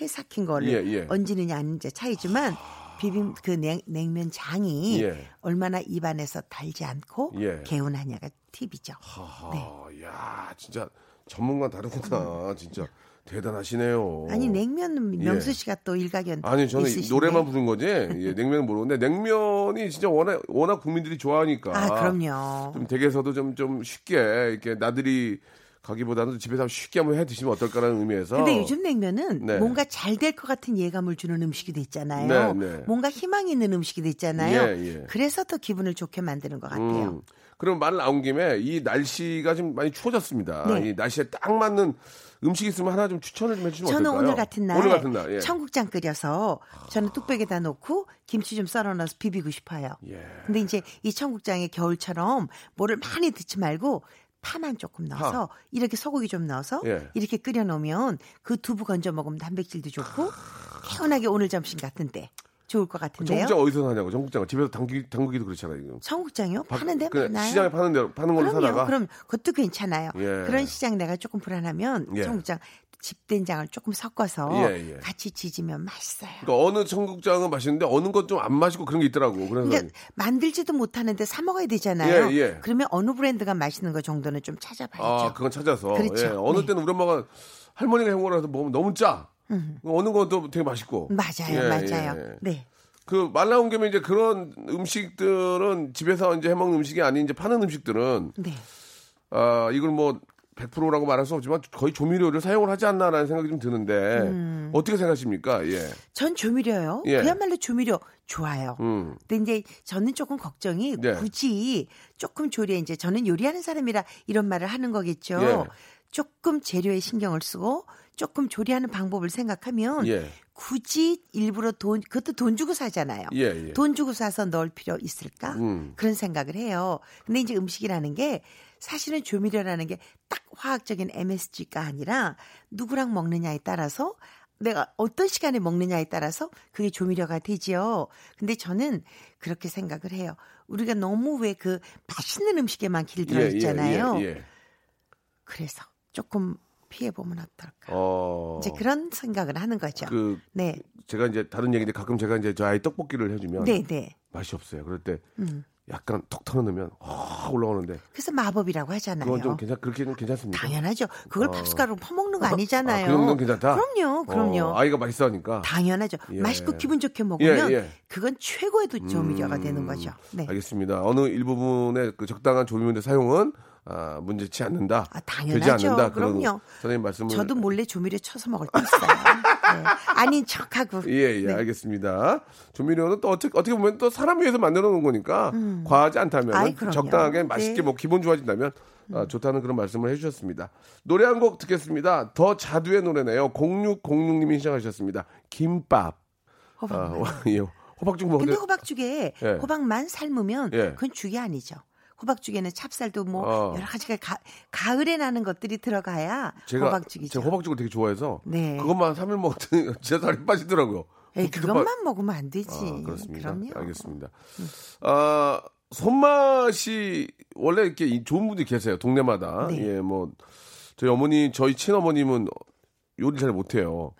회 삭힌 거를 예, 예. 얹느냐 아닌지 차이지만 하... 비빔 그 냉, 냉면 장이 예. 얼마나 입안에서 달지 않고 예. 개운하냐가 팁이죠. 하하, 네. 야, 진짜 전문가 다르구나, 진짜. 대단하시네요. 아니 냉면은 명수 씨가 예. 또 일가견 아니 저는 있으신데. 노래만 부른 거지 예, 냉면은 모르는데 냉면이 진짜 워낙 워낙 국민들이 좋아하니까 아 그럼요. 좀 댁에서도 좀 좀 쉽게 이렇게 나들이 가기보다는 집에서 쉽게 한번 해 드시면 어떨까라는 의미에서. 근데 요즘 냉면은 네. 뭔가 잘 될 것 같은 예감을 주는 음식이 됐잖아요. 네, 네. 뭔가 희망 있는 음식이 됐잖아요. 예, 예. 그래서 더 기분을 좋게 만드는 것 같아요. 음, 그럼 말 나온 김에 이 날씨가 좀 많이 추워졌습니다. 네. 이 날씨에 딱 맞는 음식 있으면 하나 좀 추천을 좀 해주시면 저는 어떨까요? 오늘 같은 날, 오늘 같은 날 예. 청국장 끓여서 저는 뚝배기에다 넣고 김치 좀 썰어놔서 비비고 싶어요. 예. 근데 이제 이 청국장에 겨울처럼 뭐를 많이 넣지 말고 파만 조금 넣어서 하. 이렇게 소고기 좀 넣어서 예. 이렇게 끓여 놓으면 그 두부 건져 먹으면 단백질도 좋고 개운하게 오늘 점심 같은 때 좋을 것 같은데요. 청국장 어디서 사냐고? 청국장 집에서 담기 담그기도 그렇잖아요. 이거. 청국장이요? 바, 파는 데 많나요? 시장에 파는 데 파는 걸로 그럼요, 사다가. 그럼 그것도 괜찮아요. 예. 그런 시장 내가 조금 불안하면 예. 청국장 집된장을 조금 섞어서 예, 예. 같이 지지면 맛있어요. 그러니까 어느 청국장은 맛있는데 어느 건 좀 안 맛있고 그런 게 있더라고. 그래서 그러니까 만들지도 못하는데 사 먹어야 되잖아요. 예, 예. 그러면 어느 브랜드가 맛있는 거 정도는 좀 찾아봐야죠. 아, 그건 찾아서. 그렇죠. 예. 어느 네. 때는 우리 엄마가 할머니가 해먹으라서 먹으면 너무 짜. 음. 어느 것도 되게 맛있고. 맞아요, 예, 맞아요. 예, 예. 네. 그 말 나온 김에 이제 그런 음식들은 집에서 이제 해먹는 음식이 아닌 이제 파는 음식들은. 네. 아 이걸 뭐 백 퍼센트라고 말할 수 없지만 거의 조미료를 사용을 하지 않나라는 생각이 좀 드는데 음. 어떻게 생각하십니까? 예. 전 조미료요. 예. 그야말로 조미료 좋아요. 음. 근데 이제 저는 조금 걱정이 네. 굳이 조금 조리에 이제 저는 요리하는 사람이라 이런 말을 하는 거겠죠. 예. 조금 재료에 신경을 쓰고 조금 조리하는 방법을 생각하면 예. 굳이 일부러 돈 그것도 돈 주고 사잖아요. 예, 예. 돈 주고 사서 넣을 필요 있을까? 음. 그런 생각을 해요. 근데 이제 음식이라는 게 사실은 조미료라는 게 딱 화학적인 엠에스지가 아니라 누구랑 먹느냐에 따라서 내가 어떤 시간에 먹느냐에 따라서 그게 조미료가 되지요. 근데 저는 그렇게 생각을 해요. 우리가 너무 왜 그 맛있는 음식에만 길들여 있잖아요. 예, 예, 예, 예. 그래서 조금 피해보면 어떨까. 어... 이제 그런 생각을 하는 거죠. 그... 네. 제가 이제 다른 얘기인데 가끔 제가 이제 저 아이 떡볶이를 해주면 네, 네. 맛이 없어요. 그럴 때 음. 약간 톡 털어놓으면 확 올라오는데. 그래서 마법이라고 하잖아요. 그건 좀 괜찮, 그렇게 좀 괜찮습니까? 당연하죠. 그걸 어. 밥숟가락으로 퍼먹는 거 아니잖아요. 아, 그 정도는 괜찮다? 그럼요. 그럼요. 어, 아이가 맛있어 하니까. 당연하죠. 예. 맛있고 기분 좋게 먹으면 예, 예. 그건 최고의 조미료가 음... 되는 거죠. 네. 알겠습니다. 어느 일부분의 그 적당한 조미료의 사용은 아, 문제치 않는다. 아, 당연하죠. 되지 않는다. 그럼요. 선생님 말씀을 저도 몰래 조미료 쳐서 먹을 때 있어요. 네. 아닌 척하고. 예, 예, 네. 알겠습니다. 조미료는 또 어떻게, 어떻게 보면 또 사람 위해서 만들어 놓은 거니까 음. 과하지 않다면 적당하게 맛있게 네. 뭐 기분 좋아진다면 음. 아, 좋다는 그런 말씀을 해주셨습니다. 노래 한 곡 듣겠습니다. 더 자두의 노래네요. 공육공육 님이 시작하셨습니다. 김밥. 호박. 아, 예. 호박죽 먹는데. 근데 호박죽에 예. 호박만 삶으면 예. 그건 죽이 아니죠. 호박죽에는 찹쌀도 뭐 어. 여러 가지가 가, 가을에 나는 것들이 들어가야 제가, 호박죽이죠. 제가 호박죽을 되게 좋아해서 네. 그것만 삼 일 먹더니 제 살이 빠지더라고요. 에이, 그것만 바... 먹으면 안 되지. 아, 그렇습니다. 그럼요. 알겠습니다. 음. 아, 손맛이 원래 이렇게 좋은 분들이 계세요. 동네마다. 네. 예, 뭐 저희 어머니, 저희 친어머님은 요리 잘 못해요.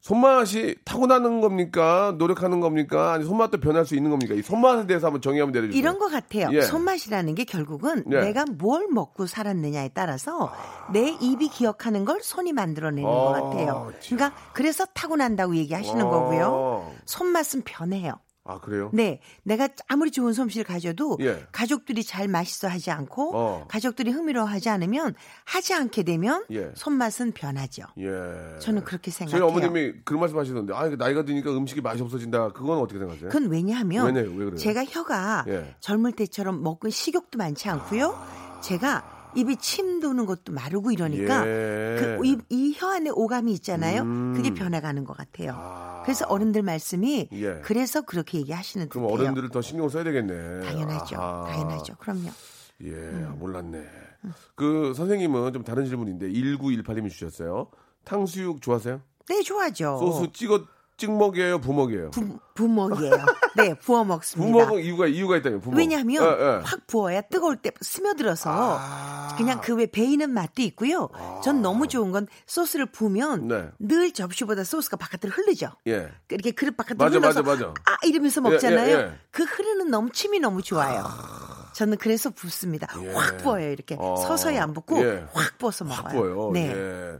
손맛이 타고나는 겁니까? 노력하는 겁니까? 아니 손맛도 변할 수 있는 겁니까? 이 손맛에 대해서 한번 정의 한번 내려주세요. 이런 것 같아요. 예. 손맛이라는 게 결국은 예. 내가 뭘 먹고 살았느냐에 따라서 아... 내 입이 기억하는 걸 손이 만들어내는 아... 것 같아요. 그러니까 그래서 타고난다고 얘기하시는 아... 거고요. 손맛은 변해요. 아 그래요? 네, 내가 아무리 좋은 솜씨를 가져도 예. 가족들이 잘 맛있어 하지 않고 어. 가족들이 흥미로워하지 않으면 하지 않게 되면 예. 손맛은 변하죠. 예. 저는 그렇게 생각해요. 저희 어머님이 그런 말씀하시던데, 아 나이가 드니까 음식이 맛이 없어진다. 그건 어떻게 생각하세요? 그건 왜냐하면 왜냐, 왜 그래요? 제가 혀가 예. 젊을 때처럼 먹은 식욕도 많지 않고요. 아... 제가 입이 침 도는 것도 마르고 이러니까 예. 그 입, 이 혀 안에 오감이 있잖아요. 음. 그게 변해가는 것 같아요. 아. 그래서 어른들 말씀이 예. 그래서 그렇게 얘기하시는 듯해요. 그럼 어른들을 더 신경 써야 되겠네. 당연하죠. 아하. 당연하죠. 그럼요. 예, 음. 몰랐네. 음. 그 선생님은 좀 다른 질문인데 일구일팔님이 주셨어요. 탕수육 좋아하세요? 네, 좋아하죠. 소스 찍어 찍먹이에요, 부먹이에요? 부, 부먹이에요. 네, 부어 먹습니다. 부먹은 이유가 이유가 있다면 부먹. 왜냐하면 에, 에. 확 부어야 뜨거울 때 스며들어서 아~ 그냥 그 외 배이는 맛도 있고요. 아~ 전 너무 좋은 건 소스를 부으면 네. 늘 접시보다 소스가 바깥으로 흐르죠. 예. 이렇게 그릇 바깥으로 맞아, 흘러서 맞아, 맞아. 아 이러면서 먹잖아요. 예, 예, 예. 그 흐르는 넘침이 너무 좋아요. 아~ 저는 그래서 붓습니다. 예. 확 부어요. 이렇게 아~ 서서히 안 붓고 예. 확 부어서 먹어요. 네. 예.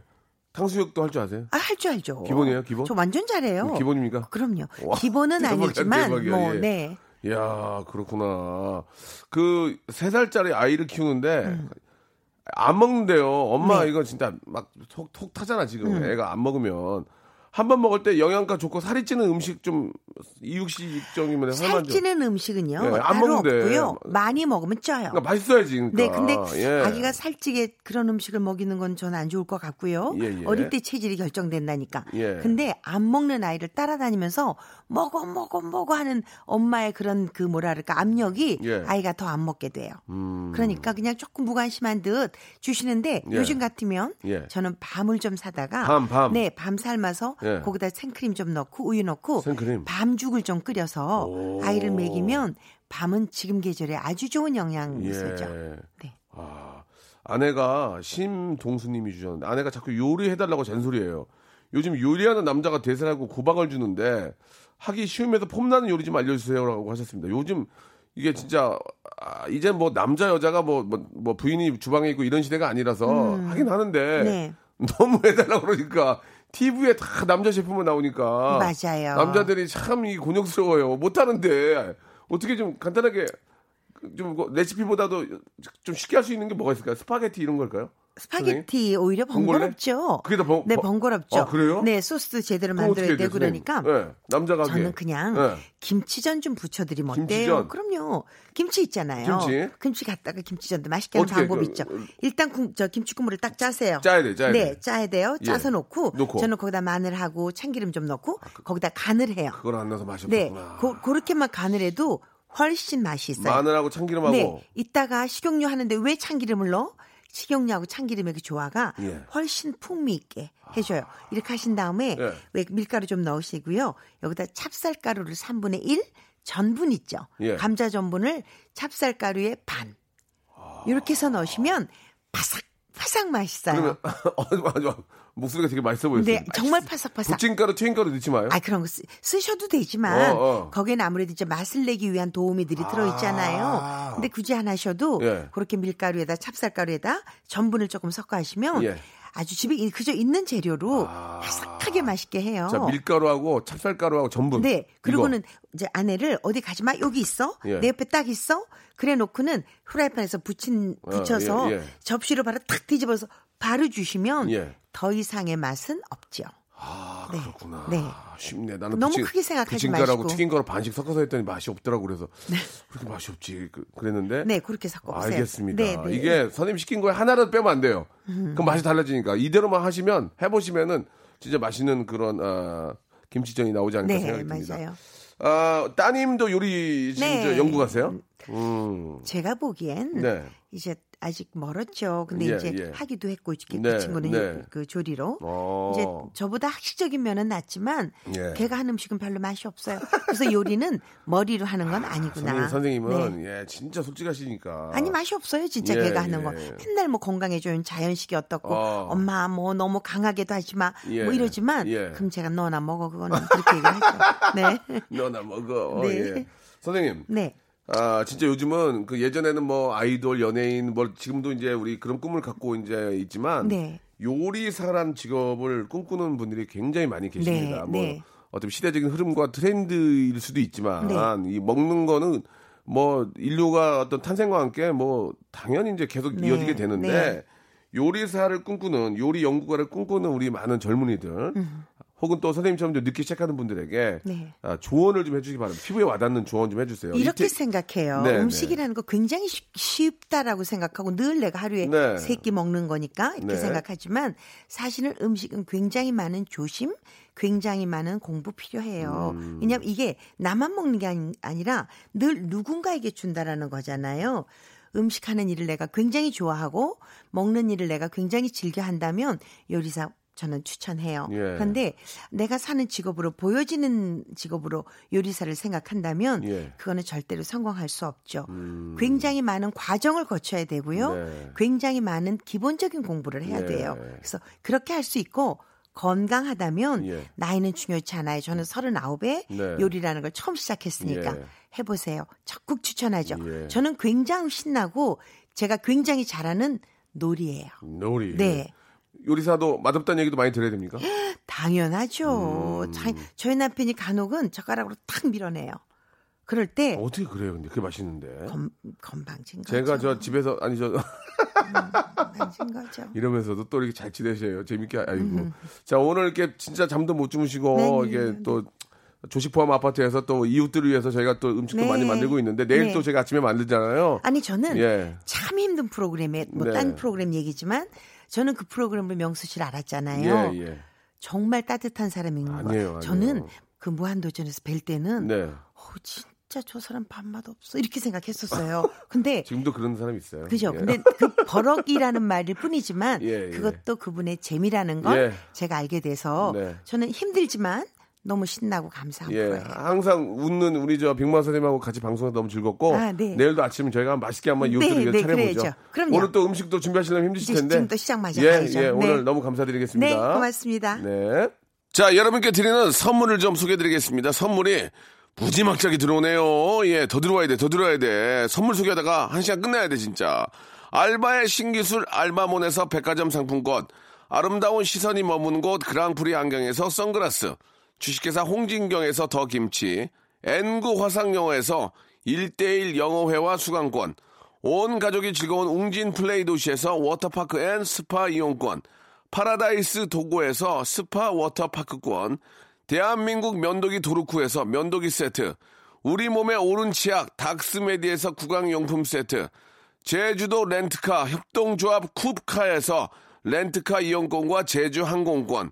탕수육도 할 줄 아세요? 아, 할 줄 알죠. 기본이에요, 기본? 저 완전 잘해요. 기본입니까? 그럼요. 와, 기본은 대박이야, 아니지만, 대박이야, 뭐, 예. 네. 이야, 그렇구나. 그, 세 살짜리 아이를 키우는데, 음. 안 먹는데요. 엄마, 네. 이거 진짜 막 톡, 톡 타잖아, 지금. 음. 애가 안 먹으면. 한번 먹을 때 영양가 좋고 살이 찌는 음식 좀 이육식적이면 살 찌는 음식은요. 예, 안 먹는데 없고요. 많이 먹으면 쪄요. 그러니까 맛있어야지. 그러니까. 네, 근데 예. 아기가 살찌게 그런 음식을 먹이는 건 저는 안 좋을 것 같고요. 예, 예. 어릴 때 체질이 결정된다니까. 예. 근데 안 먹는 아이를 따라다니면서 먹어 먹어 먹어 하는 엄마의 그런 그 뭐랄까 압력이 예. 아이가 더 안 먹게 돼요. 음. 그러니까 그냥 조금 무관심한 듯 주시는데 예. 요즘 같으면 예. 저는 밤을 좀 사다가 밤, 밤. 네, 밤 삶아서 예. 거기다 생크림 좀 넣고 우유 넣고 생크림. 밤죽을 좀 끓여서 아이를 먹이면 밤은 지금 계절에 아주 좋은 영양소죠. 예. 네. 아, 아내가 심동수님이 주셨는데 아내가 자꾸 요리해달라고 잔소리해요. 요즘 요리하는 남자가 대세라고 고방을 주는데 하기 쉬우면서 폼나는 요리 좀 알려주세요라고 하셨습니다. 요즘 이게 진짜 아, 이제 뭐 남자 여자가 뭐, 뭐, 뭐 부인이 주방에 있고 이런 시대가 아니라서 음. 하긴 하는데 네. 너무 해달라고 그러니까 티비에 다 남자 제품만 나오니까 맞아요. 남자들이 참 이 곤욕스러워요. 못하는데 어떻게 좀 간단하게 좀 레시피보다도 좀 쉽게 할 수 있는 게 뭐가 있을까요? 스파게티 이런 걸까요? 스파게티 선생님? 오히려 번거롭죠. 그게 더 번, 네, 번거롭죠. 아, 그래요? 네, 소스도 제대로 만들어야 되고 그러니까 네, 남자가 저는 그냥 네. 김치전 좀 부쳐드리면 김치전. 어때요? 그럼요. 김치 있잖아요. 김치, 김치 갖다가 김치전도 맛있게 하는 방법 있죠. 일단 구, 저 김치 국물을 딱 짜세요. 짜야 돼, 짜야 네, 돼. 짜야 돼요. 짜서 예. 놓고, 놓고 저는 거기다 마늘하고 참기름 좀 넣고 아, 그, 거기다 간을 해요. 그걸 안 넣어서 맛이 없구나. 네, 그렇게만 간을 해도 훨씬 맛이 있어요. 마늘하고 참기름하고. 네, 이따가 식용유 하는데 왜 참기름을 넣어? 식용유하고 참기름의 그 조화가 예. 훨씬 풍미 있게 해줘요. 아. 이렇게 하신 다음에 예. 왜 밀가루 좀 넣으시고요. 여기다 찹쌀가루를 삼분의 일 전분 있죠. 예. 감자 전분을 찹쌀가루의 반 아. 이렇게 해서 넣으시면 바삭바삭 맛있어요. 그러면 목소리가 되게 맛있어 보였어요. 네, 정말 파삭파삭. 부침가루, 튀김가루 넣지 마요. 아, 그런 거 쓰, 쓰셔도 되지만 어, 어. 거기는 아무래도 이제 맛을 내기 위한 도우미들이 아~ 들어있잖아요. 근데 굳이 안 하셔도 예. 그렇게 밀가루에다 찹쌀가루에다 전분을 조금 섞어 하시면 예. 아주 집에 그저 있는 재료로 아~ 바삭하게 맛있게 해요. 자, 밀가루하고 찹쌀가루하고 전분. 네, 그리고는 이거. 이제 아내를 어디 가지 마. 여기 있어. 예. 내 옆에 딱 있어. 그래 놓고는 후라이팬에서 부친 부쳐서 아, 예, 예. 접시로 바로 탁 뒤집어서 바로 주시면. 예. 더 이상의 맛은 없죠. 아 네. 그렇구나. 네. 쉽네. 나는 너무 부침, 크게 생각하지 마시고. 튀김가루 반씩 섞어서 했더니 맛이 없더라고 그래서 네. 그렇게 맛이 없지 그랬는데. 네 그렇게 섞어보세요. 알겠습니다. 네, 네. 이게 선생님 시킨 거에 하나라도 빼면 안 돼요. 음. 그럼 맛이 달라지니까 이대로만 하시면 해보시면은 진짜 맛있는 그런 어, 김치전이 나오지 않을까 네, 생각이 듭니다. 맞아요. 아, 따님도 요리 진짜 네. 연구하세요? 음. 제가 보기엔 네. 이제 아직 멀었죠. 근데 예, 이제 예. 하기도 했고 이렇게 네, 그 친구는 네. 그 조리로 오. 이제 저보다 학식적인 면은 낫지만 예. 걔가 한 음식은 별로 맛이 없어요. 그래서 요리는 머리로 하는 건 아니구나. 아, 선생님, 선생님은 네. 예, 진짜 솔직하시니까. 아니 맛이 없어요, 진짜 예, 걔가 하는 예. 거. 맨날 뭐 건강해줘요, 자연식이 어떻고 어. 엄마 뭐 너무 강하게도 하지 마, 예. 뭐 이러지만 예. 그럼 제가 너나 먹어 그거는 그렇게 얘기를 하죠. 네. 너나 먹어. 네. 어, 예. 선생님. 네. 아, 진짜 요즘은 그 예전에는 뭐 아이돌, 연예인, 뭐 지금도 이제 우리 그런 꿈을 갖고 이제 있지만 네. 요리사란 직업을 꿈꾸는 분들이 굉장히 많이 계십니다. 네. 뭐 네. 어떤 시대적인 흐름과 트렌드일 수도 있지만 네. 이 먹는 거는 뭐 인류가 어떤 탄생과 함께 뭐 당연히 이제 계속 네. 이어지게 되는데 네. 요리사를 꿈꾸는 요리 연구가를 꿈꾸는 우리 많은 젊은이들 음. 혹은 또 선생님처럼 좀 늦게 시작하는 분들에게 네. 아, 조언을 좀 해주시기 바랍니다. 피부에 와닿는 조언 좀 해주세요. 이렇게 이때... 생각해요. 네, 음식이라는 네. 거 굉장히 쉽, 쉽다라고 생각하고 늘 내가 하루에 네. 세 끼 먹는 거니까 이렇게 네. 생각하지만 사실은 음식은 굉장히 많은 조심, 굉장히 많은 공부 필요해요. 음. 왜냐하면 이게 나만 먹는 게 아니, 아니라 늘 누군가에게 준다라는 거잖아요. 음식하는 일을 내가 굉장히 좋아하고 먹는 일을 내가 굉장히 즐겨 한다면 요리사 저는 추천해요. 예. 그런데 내가 사는 직업으로 보여지는 직업으로 요리사를 생각한다면 예. 그거는 절대로 성공할 수 없죠. 음. 굉장히 많은 과정을 거쳐야 되고요. 네. 굉장히 많은 기본적인 공부를 해야 예. 돼요. 그래서 그렇게 할 수 있고 건강하다면 예. 나이는 중요치 않아요. 저는 서른아홉에 네. 요리라는 걸 처음 시작했으니까 예. 해보세요. 적극 추천하죠. 예. 저는 굉장히 신나고 제가 굉장히 잘하는 놀이예요. 놀이. 네. 요리사도 맛없다는 얘기도 많이 들어야 됩니까? 당연하죠. 음. 자, 저희 남편이 간혹은 젓가락으로 탁 밀어내요. 그럴 때 어떻게 그래요? 근데 그게 맛있는데. 건, 건방진 거죠. 제가 저 집에서 아니 저 건방진 거죠. 이러면서도 또 이렇게 잘 지내세요. 재밌게 아이고. 음. 자 오늘 이렇게 진짜 잠도 못 주무시고 네, 이게 네. 또 조식 포함 아파트에서 또 이웃들을 위해서 저희가 또 음식도 네. 많이 만들고 있는데 내일 네. 또 제가 아침에 만들잖아요. 아니 저는 예. 참 힘든 프로그램에 뭐 딴 네. 프로그램 얘기지만. 저는 그 프로그램을 명수 씨를 알았잖아요. 예, 예. 정말 따뜻한 사람인 아니에요, 거예요. 저는 아니에요. 그 무한도전에서 뵐 때는 네. 어, 진짜 저 사람 밥맛 없어 이렇게 생각했었어요. 근데 지금도 그런 사람이 있어요. 그죠. 예. 근데 그 버럭이라는 말일 뿐이지만 예, 예. 그것도 그분의 재미라는 걸 예. 제가 알게 돼서 네. 저는 힘들지만 너무 신나고 감사한 예, 거예요. 항상 웃는 우리 저 빅마 선생님하고 같이 방송해서 너무 즐겁고 아, 네. 내일도 아침에 저희가 맛있게 한번 이웃들을 네, 차려보죠. 네, 그럼요. 오늘 또 음식도 준비하시려면 힘드실 텐데 지금 또 시작 마저 가야죠. 예, 예, 오늘 네. 너무 감사드리겠습니다. 네, 고맙습니다. 네, 자 여러분께 드리는 선물을 좀 소개해드리겠습니다. 선물이 무지막지하게 들어오네요. 예, 더 들어와야 돼, 더 들어와야 돼. 선물 소개하다가 한 시간 끝내야 돼 진짜. 알바의 신기술 알바몬에서 백화점 상품권, 아름다운 시선이 머무는 곳 그랑프리 안경에서 선글라스, 주식회사 홍진경에서 더김치, 엔구 화상영어에서 일 대일 영어회화 수강권, 온 가족이 즐거운 웅진플레이 도시에서 워터파크 앤 스파 이용권, 파라다이스 도고에서 스파 워터파크권, 대한민국 면도기 도루쿠에서 면도기 세트, 우리 몸의 오른 치약 닥스메디에서 구강용품 세트, 제주도 렌트카 협동조합 쿱카에서 렌트카 이용권과 제주항공권,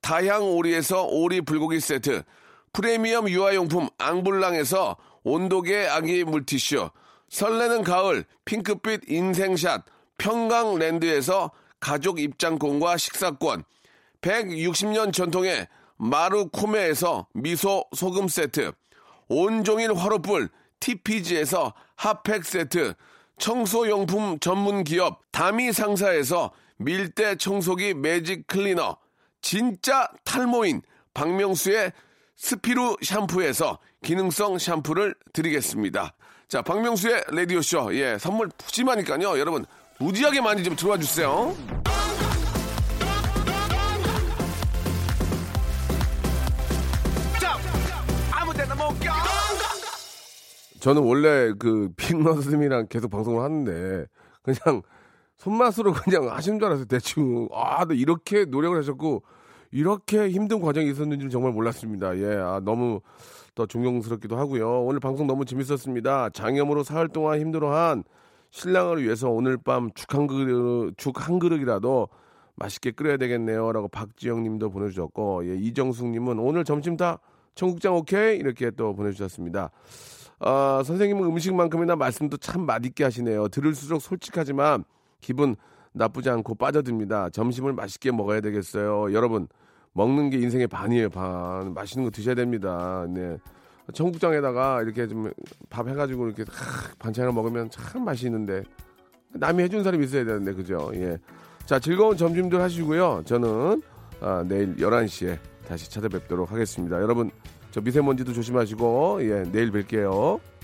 다향오리에서 오리 불고기 세트, 프리미엄 유아용품 앙블랑에서 온도계 아기 물티슈, 설레는 가을 핑크빛 인생샷 평강랜드에서 가족 입장권과 식사권, 백육십 년 전통의 마루코메에서 미소 소금 세트, 온종일 화로불 티피지에서 핫팩 세트, 청소용품 전문기업 다미상사에서 밀대 청소기 매직 클리너, 진짜 탈모인 박명수의 스피루 샴푸에서 기능성 샴푸를 드리겠습니다. 자, 박명수의 라디오쇼. 예, 선물 푸짐하니까요. 여러분, 무지하게 많이 좀 들어와 주세요. 저는 원래 그 빅마 선생님이랑 계속 방송을 하는데, 그냥 손맛으로 그냥 하시는 줄 알았어요. 대충. 아, 근데 이렇게 노력을 하셨고 이렇게 힘든 과정이 있었는지는 정말 몰랐습니다. 예, 아, 너무 더 존경스럽기도 하고요. 오늘 방송 너무 재밌었습니다. 장염으로 사흘 동안 힘들어한 신랑을 위해서 오늘 밤 죽 한 그릇, 죽 한 그릇이라도 맛있게 끓여야 되겠네요. 라고 박지영 님도 보내주셨고, 예, 이정숙 님은 오늘 점심 다 청국장 오케이? 이렇게 또 보내주셨습니다. 아, 선생님은 음식만큼이나 말씀도 참 맛있게 하시네요. 들을수록 솔직하지만 기분 나쁘지 않고 빠져듭니다. 점심을 맛있게 먹어야 되겠어요. 여러분, 먹는 게 인생의 반이에요. 반. 맛있는 거 드셔야 됩니다. 네. 청국장에다가 이렇게 좀 밥 해가지고 이렇게 반찬을 먹으면 참 맛있는데 남이 해준 사람이 있어야 되는데, 그죠? 예. 자, 즐거운 점심들 하시고요. 저는 아, 내일 열한 시에 다시 찾아뵙도록 하겠습니다. 여러분, 저 미세먼지도 조심하시고, 예, 내일 뵐게요.